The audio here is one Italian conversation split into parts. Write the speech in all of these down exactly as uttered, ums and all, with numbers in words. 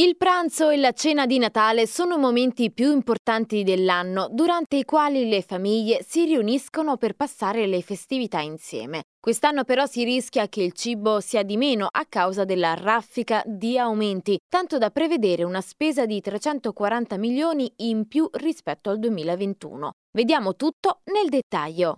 Il pranzo e la cena di Natale sono i momenti più importanti dell'anno, durante i quali le famiglie si riuniscono per passare le festività insieme. Quest'anno però si rischia che il cibo sia di meno a causa della raffica di aumenti, tanto da prevedere una spesa di trecentoquaranta milioni in più rispetto al duemilaventuno. Vediamo tutto nel dettaglio.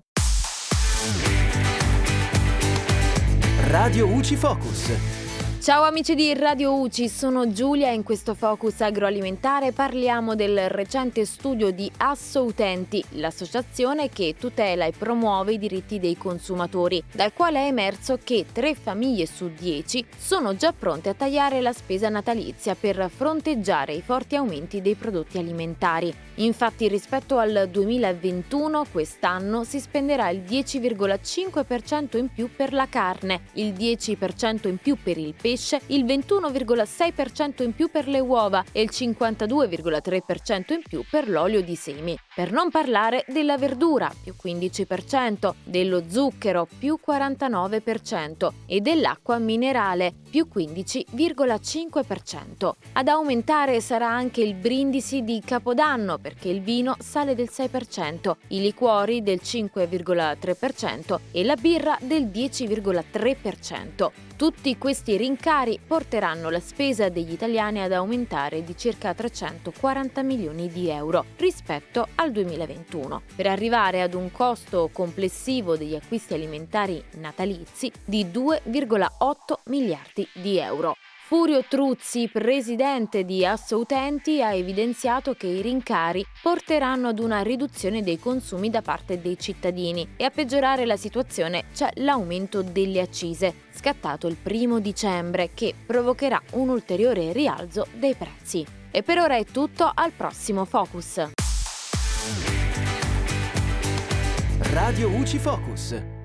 Radio Uci Focus. Ciao amici di Radio Uci, sono Giulia e in questo Focus agroalimentare parliamo del recente studio di Assoutenti, l'associazione che tutela e promuove i diritti dei consumatori, dal quale è emerso che tre famiglie su dieci sono già pronte a tagliare la spesa natalizia per fronteggiare i forti aumenti dei prodotti alimentari. Infatti rispetto al duemilaventuno quest'anno si spenderà il dieci virgola cinque per cento in più per la carne, il dieci per cento in più per il pesce, il ventuno virgola sei per cento in più per le uova e il cinquantadue virgola tre per cento in più per l'olio di semi. Per non parlare della verdura, più quindici per cento, dello zucchero, più quarantanove per cento e dell'acqua minerale, più quindici virgola cinque per cento. Ad aumentare sarà anche il brindisi di Capodanno, perché il vino sale del sei per cento, i liquori del cinque virgola tre per cento e la birra del dieci virgola tre per cento. Tutti questi rincari porteranno la spesa degli italiani ad aumentare di circa trecentoquaranta milioni di euro rispetto al duemilaventuno, per arrivare ad un costo complessivo degli acquisti alimentari natalizi di due virgola otto miliardi di euro. Furio Truzzi, presidente di Assoutenti, ha evidenziato che i rincari porteranno ad una riduzione dei consumi da parte dei cittadini e a peggiorare la situazione c'è l'aumento delle accise, scattato il primo dicembre, che provocherà un ulteriore rialzo dei prezzi. E per ora è tutto, al prossimo Focus. Radio Uci Focus.